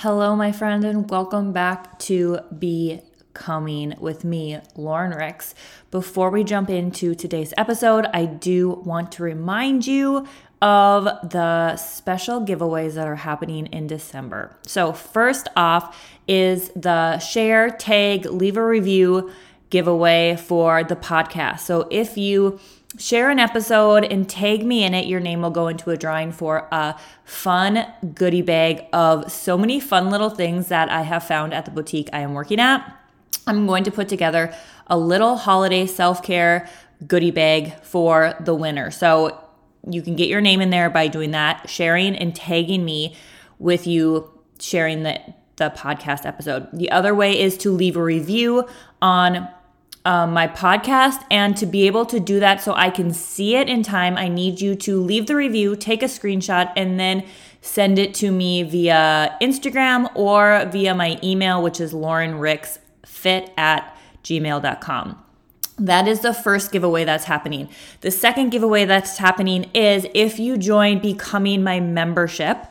Hello, my friend, and welcome back to Be Coming with Me, Lauren Ricks. Before we jump into today's episode, I do want to remind you of the special giveaways that are happening in December. So first off is the share, tag, leave a review giveaway for the podcast. So if you share an episode and tag me in it, your name will go into a drawing for a fun goodie bag of so many fun little things that I have found at the boutique I am working at. I'm going to put together a little holiday self-care goodie bag for the winner. So you can get your name in there by doing that, sharing and tagging me with you sharing the podcast episode. The other way is to leave a review on my podcast, and to be able to do that so I can see it in time, I need you to leave the review, take a screenshot, and then send it to me via Instagram or via my email, which is laurenricksfit@gmail.com. That is the first giveaway that's happening. The second giveaway that's happening is if you join Becoming My Membership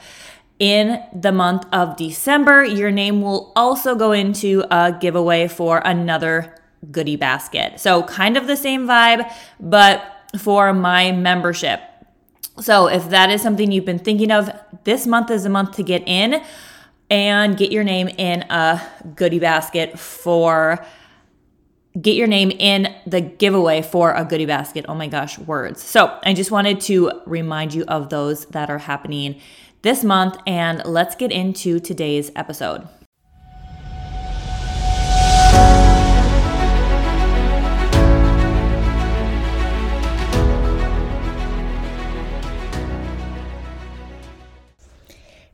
in the month of December, your name will also go into a giveaway for another goodie basket. So kind of the same vibe, but for my membership. So if that is something you've been thinking of, this month is a month to get in and get your name in a goodie basket for, get your name in the giveaway for a goodie basket. Oh my gosh, words. So I just wanted to remind you of those that are happening this month, and let's get into today's episode.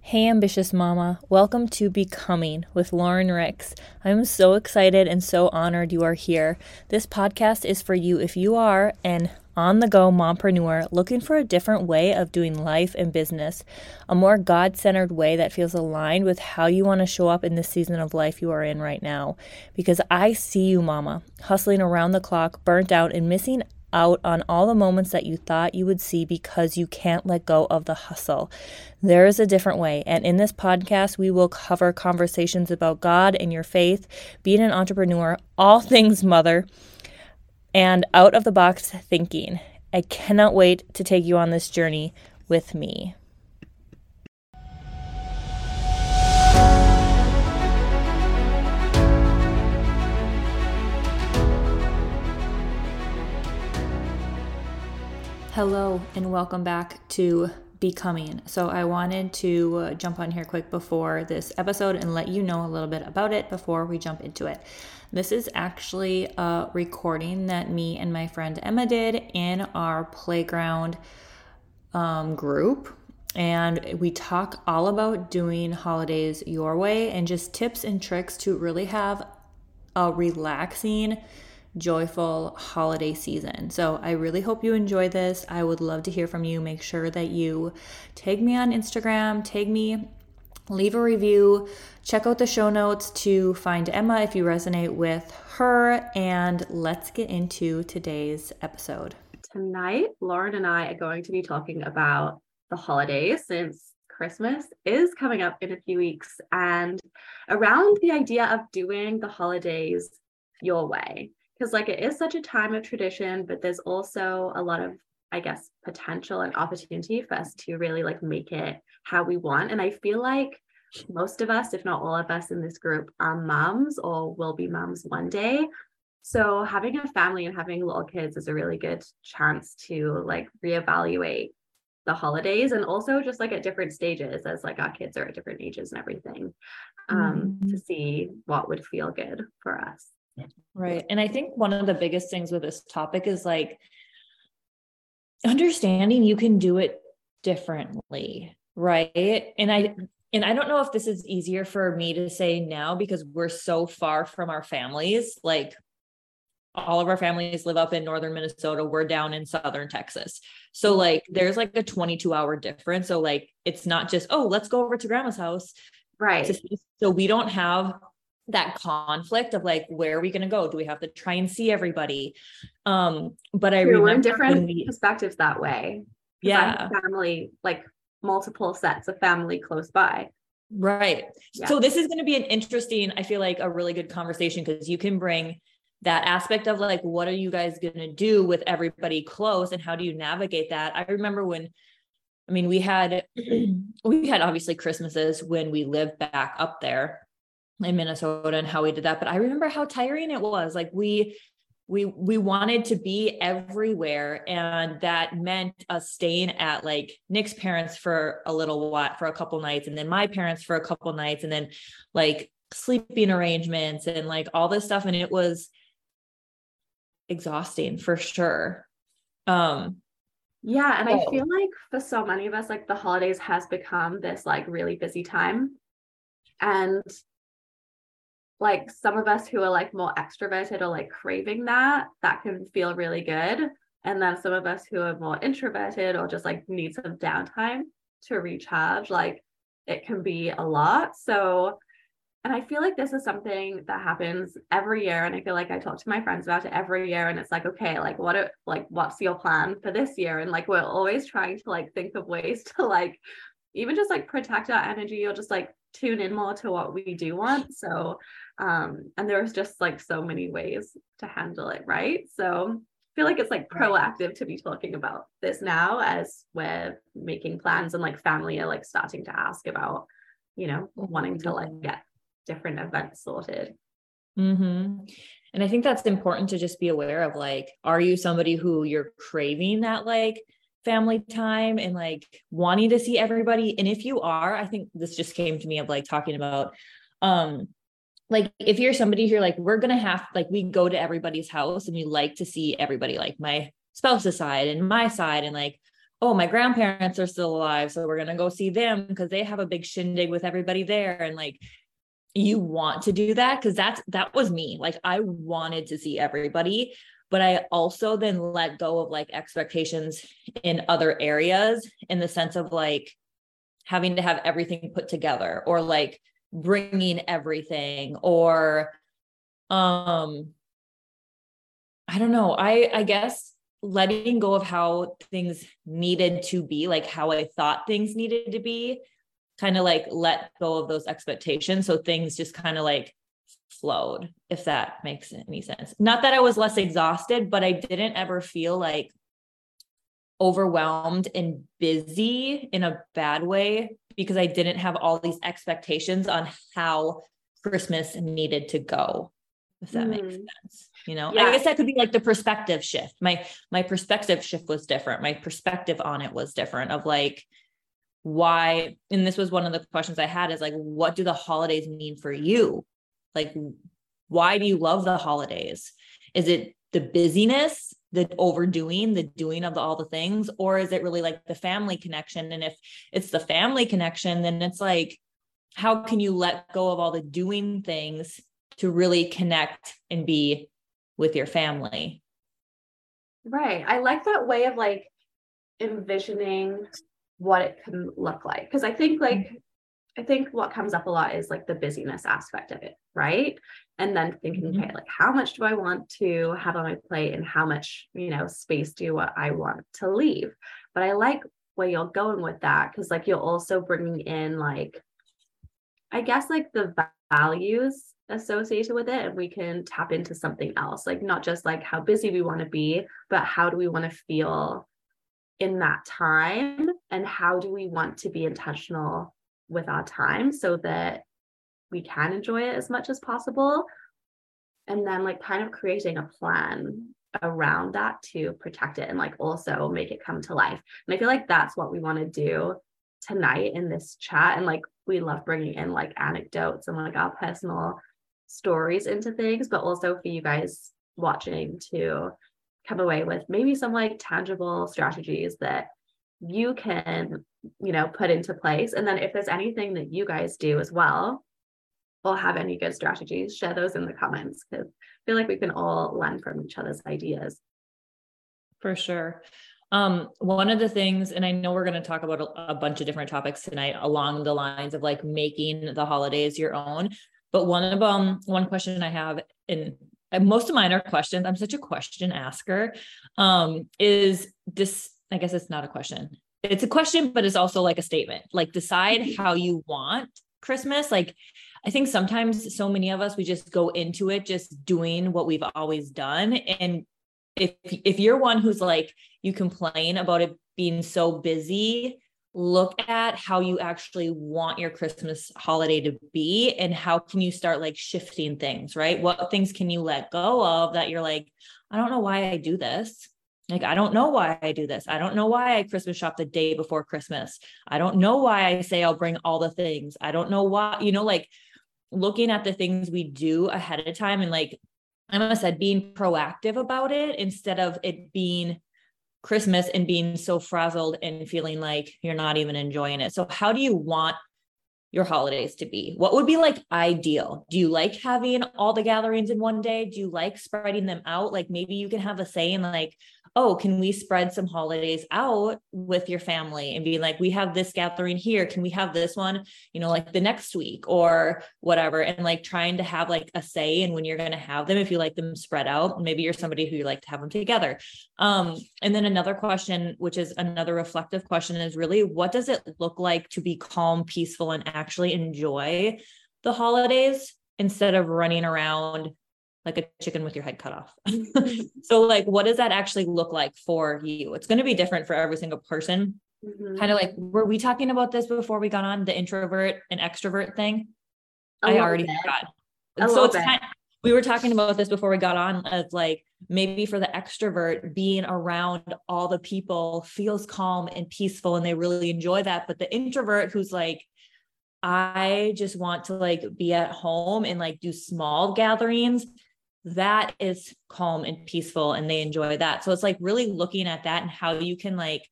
Hey, ambitious mama, welcome to Becoming with Lauren Ricks. I'm so excited and so honored you are here. This podcast is for you if you are an on-the-go mompreneur looking for a different way of doing life and business, a more God-centered way that feels aligned with how you want to show up in this season of life you are in right now. Because I see you, mama, hustling around the clock, burnt out, and missing out on all the moments that you thought you would see because you can't let go of the hustle. There is a different way, and in this podcast, we will cover conversations about God and your faith, being an entrepreneur, all things mother, and out-of-the-box thinking. I cannot wait to take you on this journey with me. Hello and welcome back to Becoming. So I wanted to jump on here quick before this episode and let you know a little bit about it before we jump into it. This is actually a recording that me and my friend Emma did in our Playground group. And we talk all about doing holidays your way and just tips and tricks to really have a relaxing, joyful holiday season. So I really hope you enjoy this. I would love to hear from you. Make sure that you tag me on Instagram, tag me, leave a review, check out the show notes to find Emma if you resonate with her, and let's get into today's episode. Tonight, Lauren and I are going to be talking about the holidays since Christmas is coming up in a few weeks, and around the idea of doing the holidays your way. Because like it is such a time of tradition, but there's also a lot of, I guess, potential and opportunity for us to really like make it how we want. And I feel like most of us, if not all of us in this group, are moms or will be moms one day. So having a family and having little kids is a really good chance to like reevaluate the holidays, and also just like at different stages as like our kids are at different ages and everything, to see what would feel good for us. Right. And I think one of the biggest things with this topic is like understanding you can do it differently. Right. And I don't know if this is easier for me to say now because we're so far from our families. Like all of our families live up in northern Minnesota. We're down in southern Texas. So like there's like a 22-hour difference. So like it's not just, oh, let's go over to grandma's house. Right. So we don't have that conflict of like, where are we going to go? Do we have to try and see everybody? But I remember in different perspectives that way. Yeah. Family, like multiple sets of family close by. Right. Yeah. So this is going to be an interesting, I feel like a really good conversation, because you can bring that aspect of like, what are you guys going to do with everybody close and how do you navigate that? I remember when, I mean, we had obviously Christmases when we lived back up there in Minnesota and how we did that. But I remember how tiring it was. Like we wanted to be everywhere. And that meant us staying at like Nick's parents for a little while, for a couple nights, and then my parents for a couple nights, and then like sleeping arrangements and like all this stuff. And it was exhausting for sure. Yeah. And I feel like for so many of us, like the holidays has become this like really busy time. And like some of us who are like more extroverted are like craving that can feel really good. And then some of us who are more introverted or just like need some downtime to recharge, like it can be a lot. So, and I feel like this is something that happens every year. And I feel like I talk to my friends about it every year. And it's like, okay, like what's your plan for this year? And like, we're always trying to like think of ways to like, even just like protect our energy or just like tune in more to what we do want. So, and there's just like so many ways to handle it. Right. So I feel like it's like proactive to be talking about this now as we're making plans, and like family are like starting to ask about, you know, wanting to like get different events sorted. Mm-hmm. And I think that's important to just be aware of, like, are you somebody who you're craving that like family time and like wanting to see everybody? And if you are, I think this just came to me of like talking about, like if you're somebody who's like, we're going to have, like, we go to everybody's house and we like to see everybody, like my spouse's side and my side, and like, oh, my grandparents are still alive, so we're going to go see them because they have a big shindig with everybody there. And like, you want to do that. Cause that was me. Like I wanted to see everybody, but I also then let go of like expectations in other areas, in the sense of like having to have everything put together or like bringing everything, or, I don't know. I guess letting go of how things needed to be, like how I thought things needed to be, kind of like let go of those expectations. So things just kind of like flowed, if that makes any sense. Not that I was less exhausted, but I didn't ever feel like overwhelmed and busy in a bad way, because I didn't have all these expectations on how Christmas needed to go, if that makes sense. You know, yeah. I guess that could be like the perspective shift. My perspective shift was different. My perspective on it was different of like, why, and this was one of the questions I had, is like, what do the holidays mean for you? Like, why do you love the holidays? Is it the busyness, the overdoing, the doing of all the things, or is it really like the family connection? And if it's the family connection, then it's like, how can you let go of all the doing things to really connect and be with your family? Right. I like that way of like envisioning what it can look like. Because I think what comes up a lot is like the busyness aspect of it. Right. And then thinking, okay, like how much do I want to have on my plate and how much, you know, space do I want to leave? But I like where you're going with that. Cause like, you're also bringing in like, I guess like the values associated with it, and we can tap into something else. Like not just like how busy we want to be, but how do we want to feel in that time? And how do we want to be intentional with our time so that we can enjoy it as much as possible? And then like kind of creating a plan around that to protect it and like also make it come to life. And I feel like that's what we want to do tonight in this chat. And like, we love bringing in like anecdotes and like our personal stories into things, but also for you guys watching to come away with maybe some like tangible strategies that you can, you know, put into place. And then if there's anything that you guys do as well, or have any good strategies, share those in the comments, because I feel like we can all learn from each other's ideas. For sure. One of the things, and I know we're going to talk about a bunch of different topics tonight along the lines of like making the holidays your own, but one question I have, and most of mine are questions, I'm such a question asker, is this, I guess it's not a question. It's a question, but it's also like a statement, like decide how you want Christmas. Like, I think sometimes so many of us, we just go into it, just doing what we've always done. And if you're one who's like, you complain about it being so busy, look at how you actually want your Christmas holiday to be, and how can you start like shifting things, right? What things can you let go of that you're like, I don't know why I do this. Like, I don't know why I do this. I don't know why I Christmas shop the day before Christmas. I don't know why I say I'll bring all the things. I don't know why, you know, like looking at the things we do ahead of time, and like Emma said, being proactive about it instead of it being Christmas and being so frazzled and feeling like you're not even enjoying it. So how do you want your holidays to be? What would be like ideal? Do you like having all the gatherings in one day? Do you like spreading them out? Like maybe you can have a say in like, oh, can we spread some holidays out with your family and be like, we have this gathering here. Can we have this one, you know, like the next week or whatever. And like trying to have like a say in when you're going to have them, if you like them spread out. Maybe you're somebody who you like to have them together. And then another question, which is another reflective question, is really, what does it look like to be calm, peaceful, and actually enjoy the holidays instead of running around like a chicken with your head cut off? So like, what does that actually look like for you? It's going to be different for every single person. Mm-hmm. Kind of like, were we talking about this before we got on the introvert and extrovert thing? I already forgot. So it's kind of, we were talking about this before we got on, of like, maybe for the extrovert, being around all the people feels calm and peaceful and they really enjoy that. But the introvert who's like, I just want to like be at home and like do small gatherings, that is calm and peaceful and they enjoy that. So it's like really looking at that and how you can like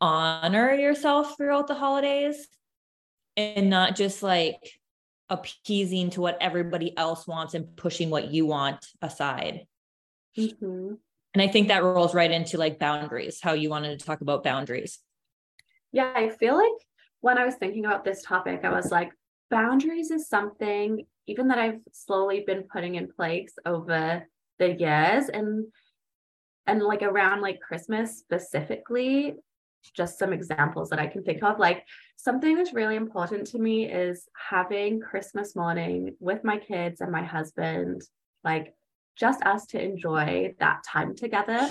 honor yourself throughout the holidays and not just like appeasing to what everybody else wants and pushing what you want aside. Mm-hmm. And I think that rolls right into like boundaries, how you wanted to talk about boundaries. Yeah, I feel like when I was thinking about this topic, I was like, boundaries is something even that I've slowly been putting in place over the years, and like around like Christmas specifically, just some examples that I can think of, like something that's really important to me is having Christmas morning with my kids and my husband, like just us to enjoy that time together.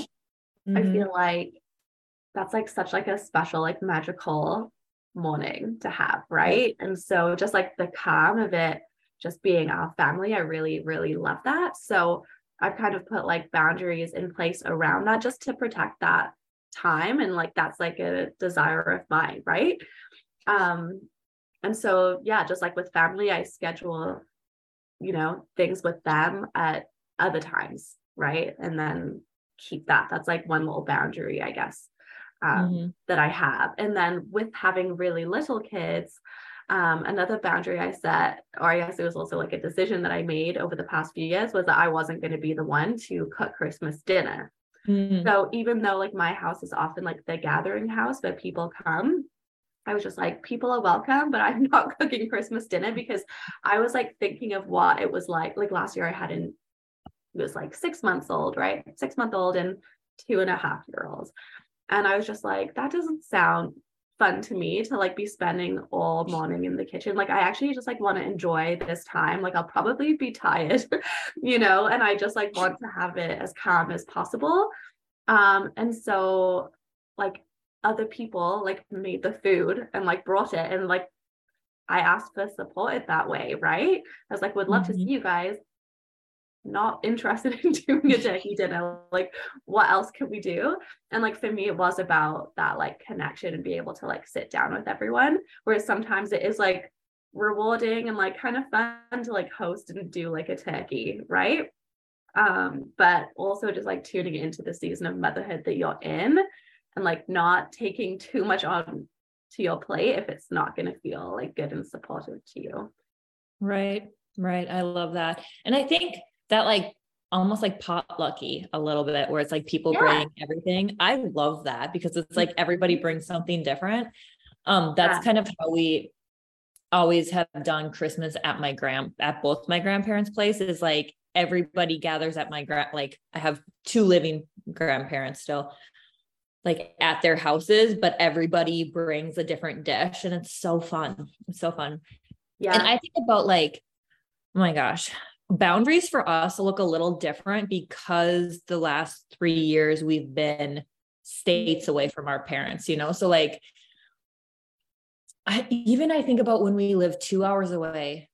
Mm-hmm. I feel like that's like such like a special, like magical morning to have, right? And so just like the calm of it just being our family, I really, really love that. So I've kind of put like boundaries in place around that just to protect that time, and like that's like a desire of mine, right? And so yeah, just like with family, I schedule, you know, things with them at other times, right? And then keep that. That's like one little boundary, I guess. Mm-hmm. That I have. And then with having really little kids, another boundary I set, or I guess it was also like a decision that I made over the past few years, was that I wasn't going to be the one to cook Christmas dinner. Mm-hmm. So even though like my house is often like the gathering house where people come, I was just like, people are welcome, but I'm not cooking Christmas dinner, because I was like thinking of what it was like last year I had it was like 6 months old, right? 6 month old and 2.5 year olds. And I was just like, that doesn't sound fun to me to like be spending all morning in the kitchen. Like I actually just like want to enjoy this time. Like I'll probably be tired, you know, and I just like want to have it as calm as possible. And so like other people like made the food and like brought it, and like I asked for support that way, right? I was like, would love mm-hmm. to see you guys. Not interested in doing a turkey dinner, like what else can we do? And like for me, it was about that like connection and be able to like sit down with everyone, whereas sometimes it is like rewarding and like kind of fun to like host and do like a turkey, right? But also just like tuning into the season of motherhood that you're in, and like not taking too much on to your plate if it's not going to feel like good and supportive to you. Right I love that. And I think that like almost like potlucky a little bit, where it's like people bring everything. I love that, because it's like everybody brings something different. That's kind of how we always have done Christmas at at both my grandparents' places. Like everybody gathers at my like I have two living grandparents still, like at their houses, but everybody brings a different dish, and it's so fun. Yeah. And I think about like, oh my gosh, boundaries for us look a little different because the last 3 years we've been states away from our parents, you know? So like, I think about when we lived 2 hours away,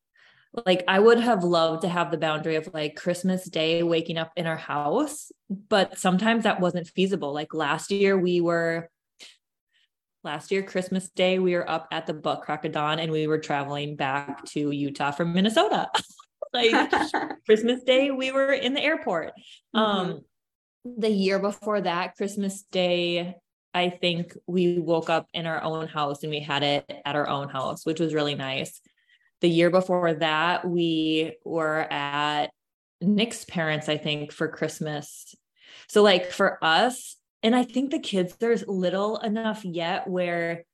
like I would have loved to have the boundary of like Christmas Day, waking up in our house, but sometimes that wasn't feasible. Like last year, Christmas Day, we were up at the butt crack of dawn and we were traveling back to Utah from Minnesota. Like Christmas Day, we were in the airport. Mm-hmm. The year before that, Christmas Day, I think we woke up in our own house and we had it at our own house, which was really nice. The year before that, we were at Nick's parents, I think, for Christmas. So like for us, and I think the kids, there's little enough yet where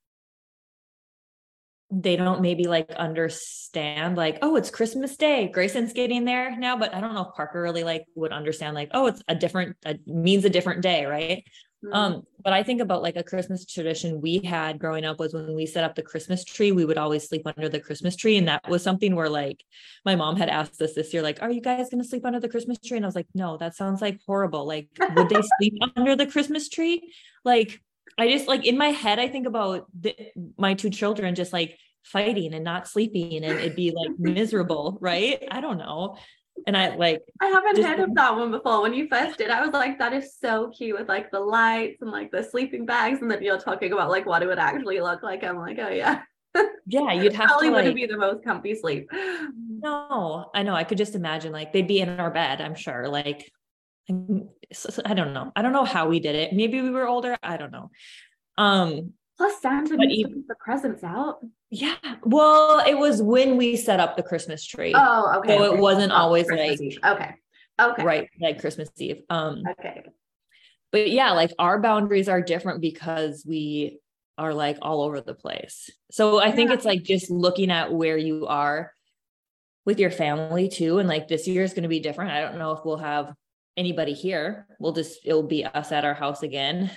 they don't maybe like understand like, oh, it's Christmas Day. Grayson's getting there now, but I don't know if Parker really like would understand like, oh, it's means a different day. Right. Mm-hmm. But I think about like a Christmas tradition we had growing up was when we set up the Christmas tree, we would always sleep under the Christmas tree. And that was something where like my mom had asked us this year, like, are you guys going to sleep under the Christmas tree? And I was like, no, that sounds like horrible. Like, would they sleep under the Christmas tree? Like, I just like in my head, I think about my two children just like fighting and not sleeping and it'd be like miserable. Right. I don't know. And I haven't heard of that one before. When you first did, I was like, that is so cute with like the lights and like the sleeping bags. And then you're talking about like what it would actually look like. I'm like, oh yeah. Yeah. You'd have probably to wouldn't be the most comfy sleep. No, I know. I could just imagine like they'd be in our bed. I'm sure. Like, I don't know. I don't know how we did it. Maybe we were older. I don't know. Plus Santa needs to put the presents out. Yeah. Well, it was when we set up the Christmas tree. Oh, okay. So it wasn't always Christmas like Eve. Okay. Okay. Right. Like Christmas Eve. Okay. But yeah, like our boundaries are different because we are like all over the place. So I think it's like just looking at where you are with your family too. And like this year is going to be different. I don't know if we'll have anybody here. It'll be us at our house again.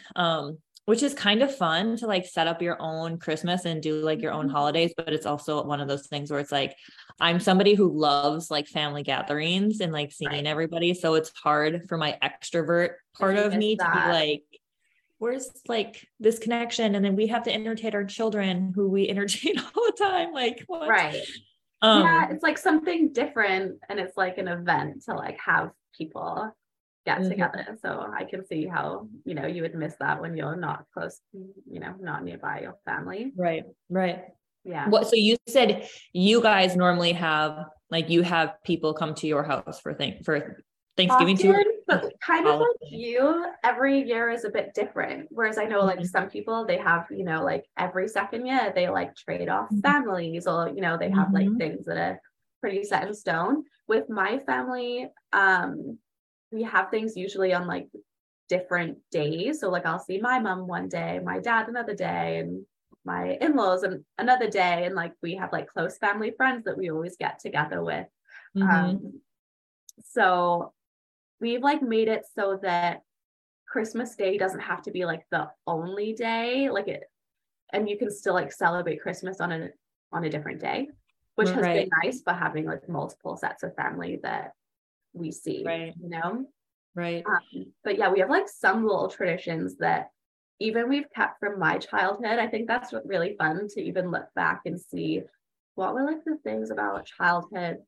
Which is kind of fun to like set up your own Christmas and do like your own holidays. But it's also one of those things where it's like, I'm somebody who loves like family gatherings and like seeing everybody. So it's hard for my extrovert part of me to be like, where's like this connection? And then we have to entertain our children who we entertain all the time. Like, what? Right. Yeah. It's like something different. And it's like an event to like have people get together. Mm-hmm. So I can see how, you know, you would miss that when you're not close, you know, not nearby your family. Right. Right. Yeah. So you said you guys normally have, like, you have people come to your house for Thanksgiving too? But kind of like you, every year is a bit different. Whereas I know like some people, they have, you know, like every second year, they like trade off families or, you know, they have like things that are pretty set in stone. With my family, we have things usually on like different days. So like I'll see my mom one day, my dad another day, and my in-laws another day. And like we have like close family friends that we always get together with. Mm-hmm. So we've like made it so that Christmas Day doesn't have to be like the only day, like it, and you can still like celebrate Christmas on a different day, which has been nice for having like multiple sets of family that we see, you know? Right. But yeah, we have like some little traditions that even we've kept from my childhood. I think that's really fun to even look back and see what were like the things about childhood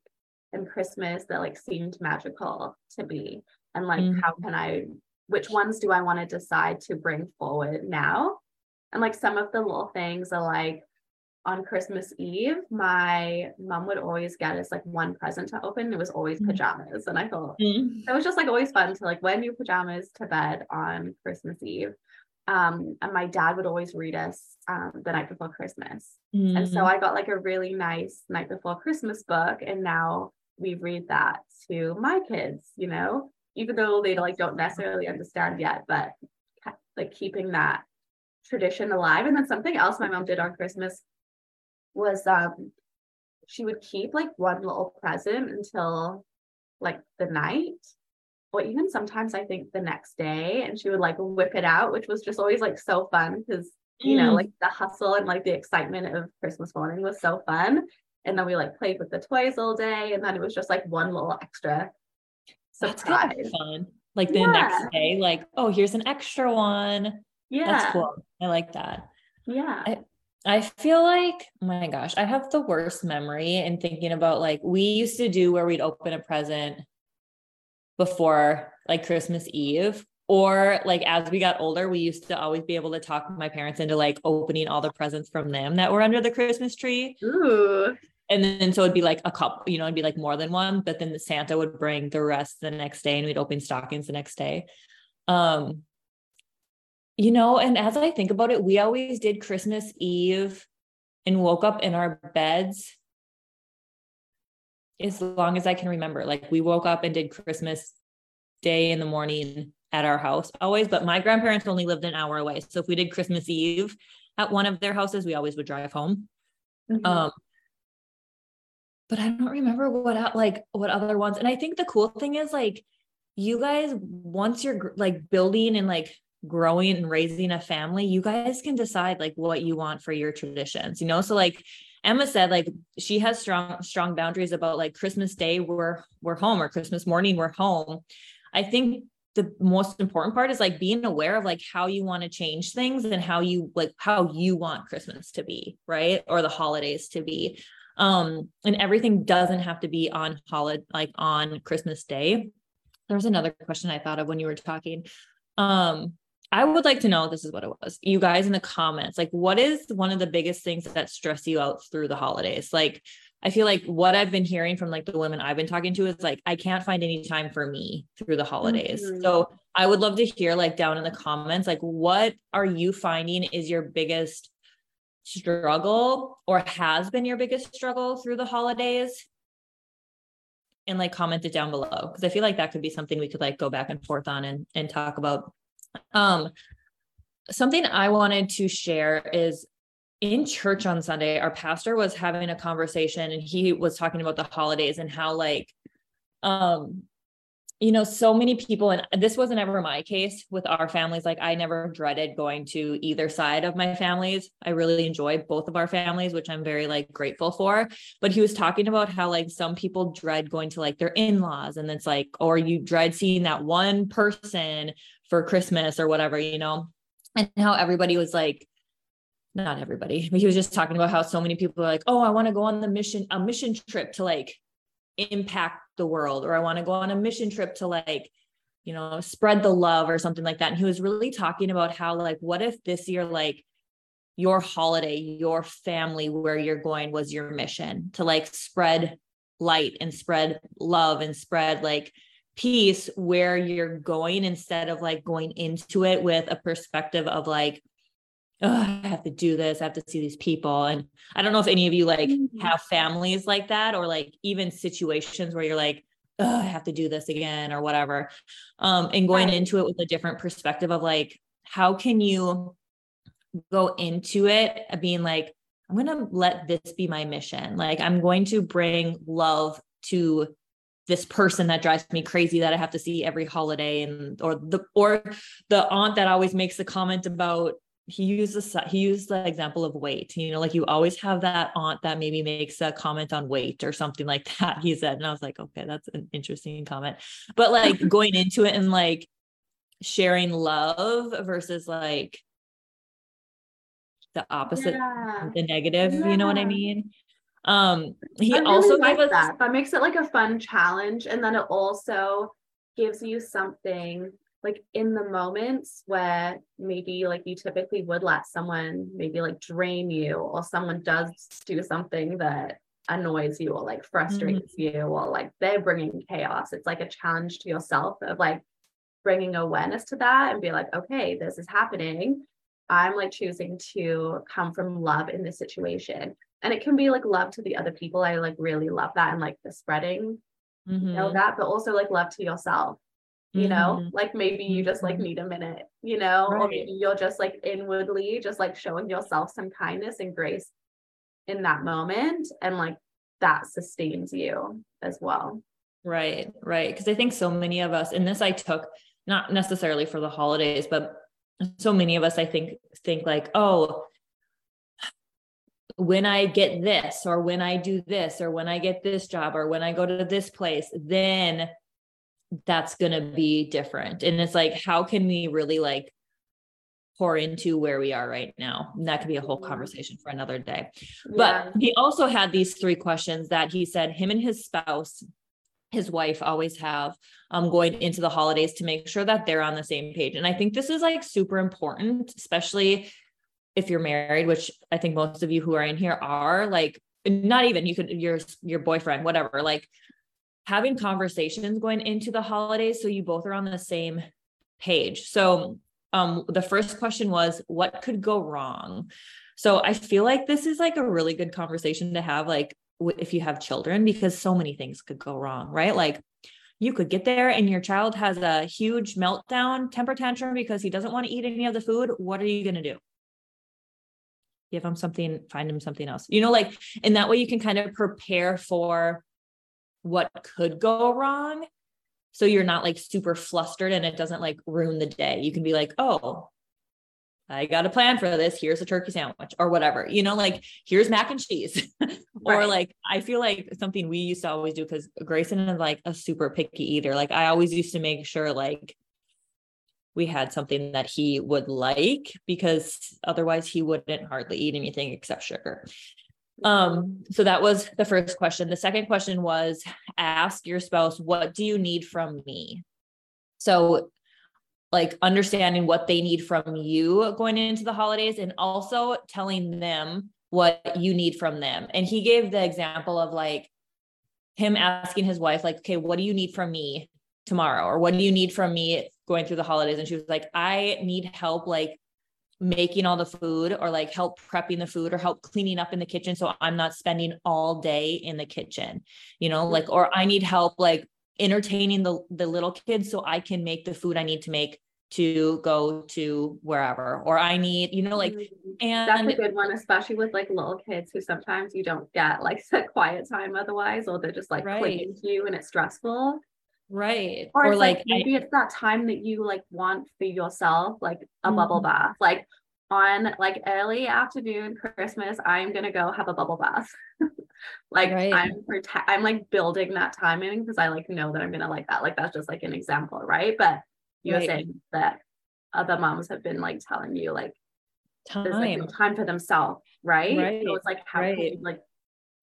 and Christmas that like seemed magical to me. And like, how can which ones do I want to decide to bring forward now? And like some of the little things are like, on Christmas Eve, my mom would always get us like one present to open. It was always pajamas. And I thought it was just like always fun to like wear new pajamas to bed on Christmas Eve. And my dad would always read us the night before Christmas. Mm-hmm. And so I got like a really nice night before Christmas book. And now we read that to my kids, you know, even though they like don't necessarily understand yet, but like keeping that tradition alive. And then something else my mom did on Christmas was she would keep like one little present until like the night or even sometimes I think the next day, and she would like whip it out, which was just always like so fun because you know like the hustle and like the excitement of Christmas morning was so fun. And then we like played with the toys all day. And then it was just like one little extra surprise. That's kind of fun. Like the next day, like, oh, here's an extra one. Yeah. That's cool. I like that. Yeah. I feel like, oh my gosh, I have the worst memory in thinking about like, we used to do where we'd open a present before like Christmas Eve, or like, as we got older, we used to always be able to talk my parents into like opening all the presents from them that were under the Christmas tree. Ooh. And then, so it'd be like a couple, you know, it'd be like more than one, but then the Santa would bring the rest the next day and we'd open stockings the next day. You know, and as I think about it, we always did Christmas Eve and woke up in our beds as long as I can remember. Like we woke up and did Christmas Day in the morning at our house always, but my grandparents only lived an hour away. So if we did Christmas Eve at one of their houses, we always would drive home. Mm-hmm. But I don't remember what other ones. And I think the cool thing is like, you guys, once you're like building and like growing and raising a family, you guys can decide like what you want for your traditions, you know? So like Emma said, like she has strong boundaries about like Christmas Day, we're home, or Christmas morning, we're home. I think the most important part is like being aware of like how you want to change things and how you want Christmas to be, right? Or the holidays to be. And everything doesn't have to be on holiday, like on Christmas Day. There was another question I thought of when you were talking. I would like to know, this is what it was, you guys in the comments, like, what is one of the biggest things that stress you out through the holidays? Like, I feel like what I've been hearing from like the women I've been talking to is like, I can't find any time for me through the holidays. Mm-hmm. So I would love to hear like down in the comments, like, what are you finding is your biggest struggle or has been your biggest struggle through the holidays? And like comment it down below, because I feel like that could be something we could like go back and forth on and talk about. Something I wanted to share is in church on Sunday, our pastor was having a conversation and he was talking about the holidays and how like, you know, so many people, and this wasn't ever my case with our families. Like I never dreaded going to either side of my families. I really enjoy both of our families, which I'm very like grateful for, but he was talking about how like some people dread going to like their in-laws and it's like, or you dread seeing that one person for Christmas or whatever, you know, and how everybody was like, not everybody, but he was just talking about how so many people are like, oh, I want to go on a mission trip to like impact the world, or I want to go on a mission trip to like, you know, spread the love or something like that. And he was really talking about how like, what if this year, like your holiday, your family, where you're going was your mission to like spread light and spread love and spread like peace where you're going, instead of like going into it with a perspective of like, oh, I have to do this, I have to see these people. And I don't know if any of you like have families like that, or like even situations where you're like, oh, I have to do this again or whatever. And going into it with a different perspective of like, how can you go into it being like, I'm going to let this be my mission. Like I'm going to bring love to this person that drives me crazy that I have to see every holiday. And, or the aunt that always makes the comment about, he used the example of weight, you know, like you always have that aunt that maybe makes a comment on weight or something like that, he said. And I was like, okay, that's an interesting comment, but like going into it and like sharing love versus like the opposite, the negative, you know what I mean? He really also gave us that makes it like a fun challenge. And then it also gives you something like in the moments where maybe like you typically would let someone maybe like drain you, or someone does do something that annoys you or like frustrates you, or like they're bringing chaos. It's like a challenge to yourself of like bringing awareness to that and be like, okay, this is happening. I'm like choosing to come from love in this situation. And it can be like love to the other people. I like really love that. And like the spreading, you know, that, but also like love to yourself. You know, like maybe you just like need a minute, you know, or maybe you're just like inwardly just like showing yourself some kindness and grace in that moment. And like that sustains you as well. Right. Right. Cause I think so many of us, and this I took not necessarily for the holidays, but so many of us, I think like, oh, when I get this, or when I do this, or when I get this job, or when I go to this place, then that's going to be different. And it's like, how can we really like pour into where we are right now? And that could be a whole conversation for another day. Yeah. But he also had these three questions that he said him and his spouse, his wife, always have going into the holidays to make sure that they're on the same page. And I think this is like super important, especially if you're married, which I think most of you who are in here are, like, not even you could, your boyfriend, whatever, like having conversations going into the holidays so you both are on the same page. So the first question was, what could go wrong? So I feel like this is like a really good conversation to have, like if you have children, because so many things could go wrong, right? Like you could get there and your child has a huge meltdown, temper tantrum, because he doesn't want to eat any of the food. What are you going to do? Give him something, find him something else, you know, like, and that way you can kind of prepare for what could go wrong. So you're not like super flustered and it doesn't like ruin the day. You can be like, oh, I got a plan for this. Here's a turkey sandwich or whatever, you know, like here's mac and cheese or like, I feel like something we used to always do, because Grayson is like a super picky eater. Like I always used to make sure like we had something that he would like, because otherwise he wouldn't hardly eat anything except sugar. So that was the first question. The second question was, ask your spouse, what do you need from me? So like understanding what they need from you going into the holidays, and also telling them what you need from them. And he gave the example of like him asking his wife, like, okay, what do you need from me tomorrow? Or what do you need from me going through the holidays? And she was like, I need help, like making all the food, or like help prepping the food, or help cleaning up in the kitchen, so I'm not spending all day in the kitchen, you know, like, or I need help, like entertaining the little kids so I can make the food I need to make to go to wherever, or I need, you know, like, and that's a good one, especially with like little kids who sometimes you don't get like that quiet time otherwise, or they're just like clinging to you and it's stressful. Right. Or like maybe it's that time that you like want for yourself, like a bubble bath, like on like early afternoon Christmas, I'm going to go have a bubble bath. Like I'm like building that time in, because I like know that I'm going to like that. Like that's just like an example. Right. But you were saying that other moms have been like telling you like there's like no time for themselves. Right. So it's like, how can you like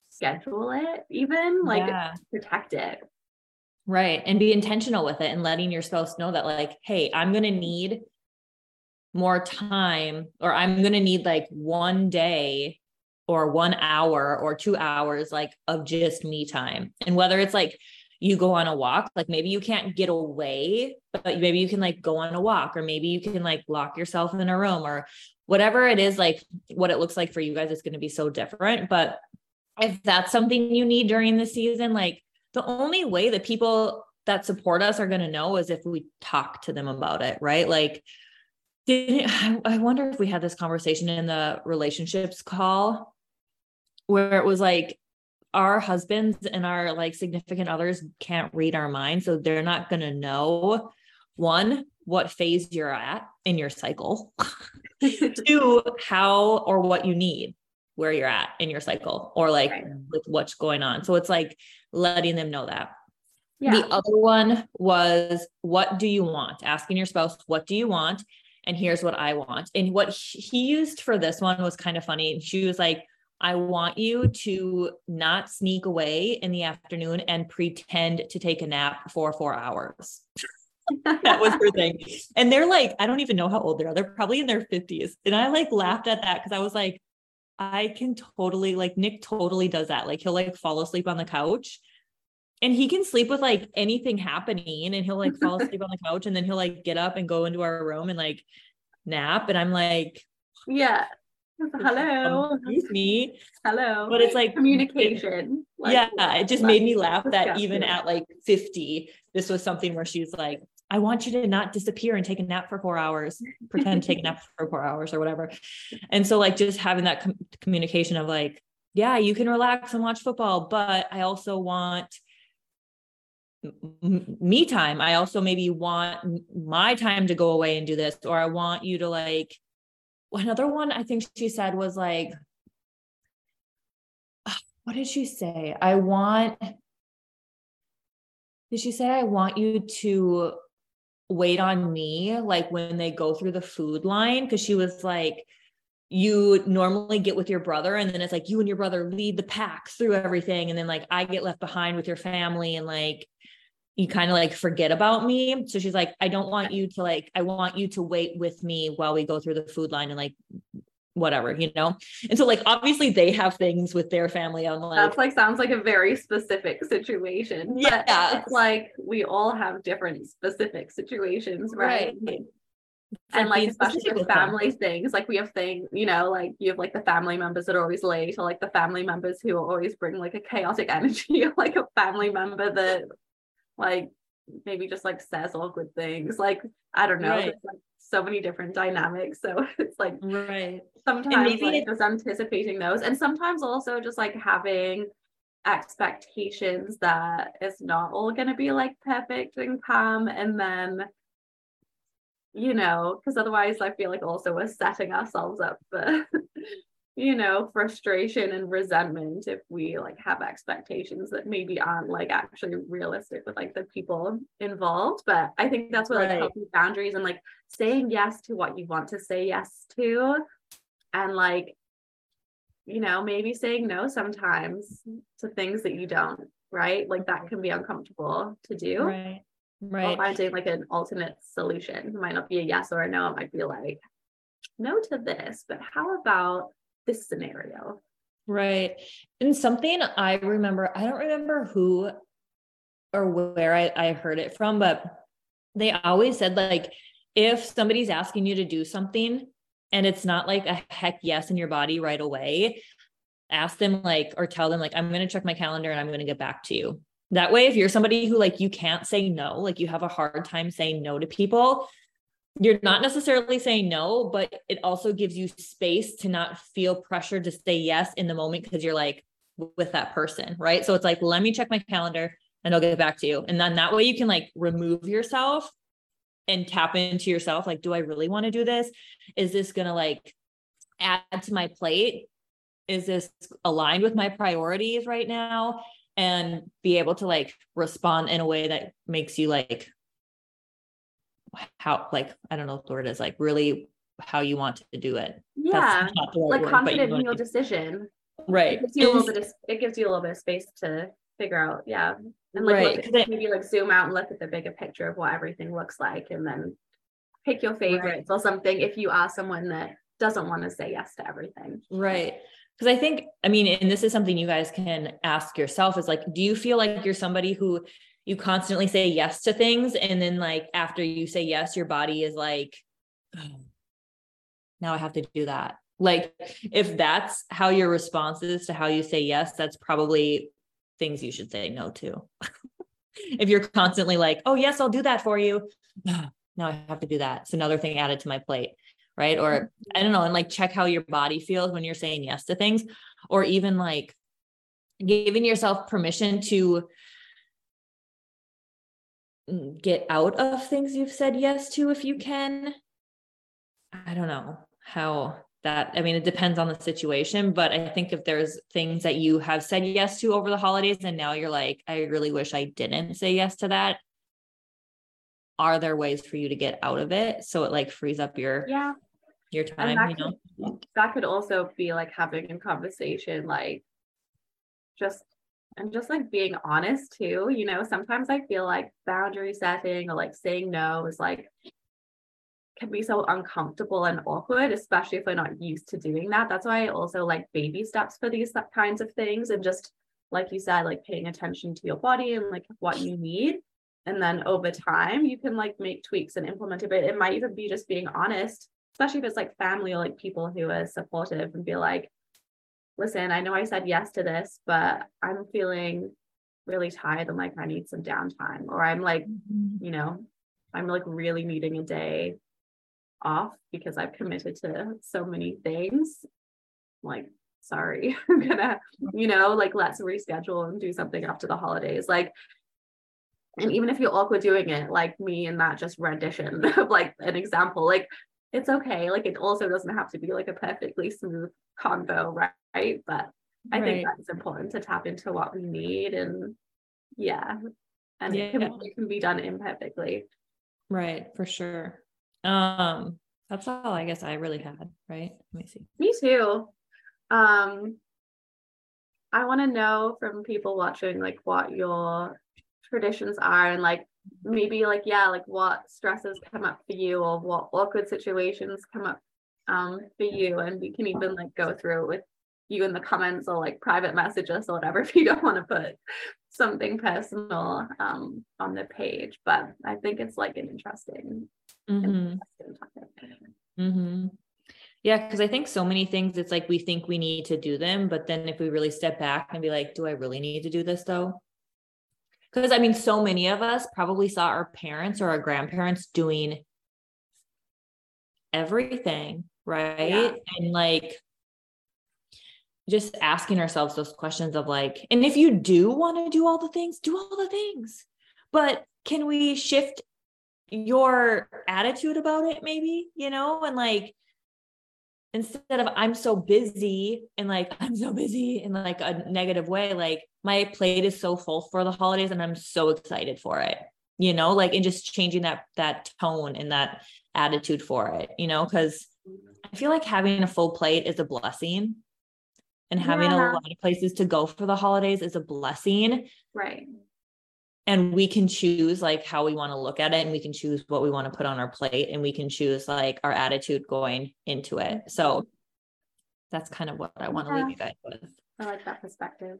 schedule it, even like protect it? Right. And be intentional with it, and letting your spouse know that like, hey, I'm going to need more time, or I'm going to need like one day or 1 hour or 2 hours, like of just me time. And whether it's like you go on a walk, like maybe you can't get away, but maybe you can like go on a walk, or maybe you can like lock yourself in a room, or whatever it is, like what it looks like for you guys, it's going to be so different. But if that's something you need during the season, like, the only way that people that support us are going to know is if we talk to them about it, right? Like, I wonder if we had this conversation in the relationships call, where it was like our husbands and our like significant others can't read our minds. So they're not going to know, one, what phase you're at in your cycle, two, how or what you need, where you're at in your cycle, or like with what's going on. So it's like letting them know that. Yeah. The other one was, what do you want? Asking your spouse, what do you want? And here's what I want. And what he used for this one was kind of funny. She was like, I want you to not sneak away in the afternoon and pretend to take a nap for 4 hours. That was her thing. And they're like, I don't even know how old they are. They're probably in their 50s. And I like laughed at that, because I was like, I can totally, like Nick totally does that. Like he'll like fall asleep on the couch, and he can sleep with like anything happening, and he'll like fall asleep on the couch, and then he'll like get up and go into our room and like nap. And I'm like, yeah, hello, excuse me. Hello. But it's like communication. It just made me laugh that even at like 50, this was something where she's like, I want you to not disappear and take a nap for 4 hours, pretend to take a nap for 4 hours or whatever. And so like just having that communication of like, yeah, you can relax and watch football, but I also want me time. I also maybe want my time to go away and do this, or I want you to like, another one I think she said was like, what did she say? I want you to wait on me, like when they go through the food line? 'Cause she was like, you normally get with your brother, and then it's like you and your brother lead the pack through everything. And then like, I get left behind with your family, and like, you kind of like forget about me. So she's like, I don't want you to like, I want you to wait with me while we go through the food line and like, whatever, you know? And so like, obviously they have things with their family. I'm like, that's like, sounds like a very specific situation. Yeah. But it's like, we all have different specific situations, right? And like, especially with family things, like we have things, you know, like you have like the family members that are always late, or like the family members who always bring like a chaotic energy, or like a family member that like maybe just like says awkward things. Like, I don't know, right. There's like so many different dynamics. So it's like, right. Sometimes like just anticipating those. And sometimes also just like having expectations that it's not all going to be like perfect and calm. And then, you know, because otherwise I feel like also we're setting ourselves up for, you know, frustration and resentment if we like have expectations that maybe aren't like actually realistic with like the people involved. But I think that's where like healthy boundaries and like saying yes to what you want to say yes to, and like, you know, maybe saying no sometimes to things that you don't, right? Like that can be uncomfortable to do. Right. Well, I'm doing like an alternate solution. It might not be a yes or a no. It might be like no to this, but how about this scenario? Right. And something I remember, I don't remember who or where I heard it from, but they always said like, if somebody's asking you to do something and it's not like a heck yes in your body right away, ask them like, or tell them like, I'm going to check my calendar and I'm going to get back to you. That way, if you're somebody who like, you can't say no, like you have a hard time saying no to people, you're not necessarily saying no, but it also gives you space to not feel pressure to say yes in the moment, because you're like with that person, right? So it's like, let me check my calendar and I'll get back to you. And then that way you can like remove yourself and tap into yourself. Like, do I really want to do this? Is this going to like add to my plate? Is this aligned with my priorities right now? And be able to like respond in a way that makes you like, how, like, I don't know what the word is, like really how you want to do it. Yeah. Like confident in your decision. Right. It gives you a little bit of space to figure out. Yeah. And like, maybe like zoom out and look at the bigger picture of what everything looks like, and then pick your favorites or something. If you are someone that doesn't want to say yes to everything. Right. Because I think, I mean, and this is something you guys can ask yourself is like, do you feel like you're somebody who you constantly say yes to things, and then like, after you say yes, your body is like, oh, now I have to do that. Like, if that's how your response is to how you say yes, that's probably things you should say no to. If you're constantly like, oh yes, I'll do that for you. Now I have to do that. It's another thing added to my plate. Right. Or I don't know. And like, check how your body feels when you're saying yes to things, or even like giving yourself permission to get out of things you've said yes to, if you can. I don't know how that, I mean, it depends on the situation, but I think if there's things that you have said yes to over the holidays and now you're like, I really wish I didn't say yes to that. Are there ways for you to get out of it? So it like frees up your time, and that could also be like having a conversation, like just like being honest too, you know. Sometimes I feel like boundary setting or like saying no is like, can be so uncomfortable and awkward, especially if we're not used to doing that. That's why I also like baby steps for these kinds of things. And just like you said, like paying attention to your body and like what you need. And then over time, you can like make tweaks and implement it. But it might even be just being honest, especially if it's like family or like people who are supportive, and be like, listen, I know I said yes to this, but I'm feeling really tired and like I need some downtime, or I'm like, you know, I'm like really needing a day off because I've committed to so many things. Like, sorry, I'm gonna, you know, like let's reschedule and do something after the holidays. Like, and even if you're awkward doing it, like me and that just rendition of like an example, like it's okay. Like it also doesn't have to be like a perfectly smooth convo, right? But I think that's important to tap into what we need, and it can be done imperfectly. Right, for sure. That's all I guess I really had, right? Let me see. Me too. I want to know from people watching, like, what your traditions are, and like maybe like what stresses come up for you, or what awkward situations come up for you, and we can even like go through it with you in the comments, or like private message us or whatever if you don't want to put something personal on the page. But I think it's like an interesting, interesting topic. Mm-hmm. Yeah, because I think so many things, it's like we think we need to do them, but then if we really step back and be like, do I really need to do this though? Because I mean, so many of us probably saw our parents or our grandparents doing everything, right? Yeah. And like just asking ourselves those questions of like, and if you do want to do all the things, but can we shift your attitude about it maybe, you know? And like, instead of I'm so busy in like a negative way, like my plate is so full for the holidays and I'm so excited for it, you know, like, and just changing that tone and that attitude for it, you know, because I feel like having a full plate is a blessing, and having a lot of places to go for the holidays is a blessing. Right. And we can choose like how we want to look at it, and we can choose what we want to put on our plate, and we can choose like our attitude going into it. So that's kind of what I want to leave you guys with. I like that perspective.